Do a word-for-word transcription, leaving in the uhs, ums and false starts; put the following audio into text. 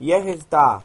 Yes está.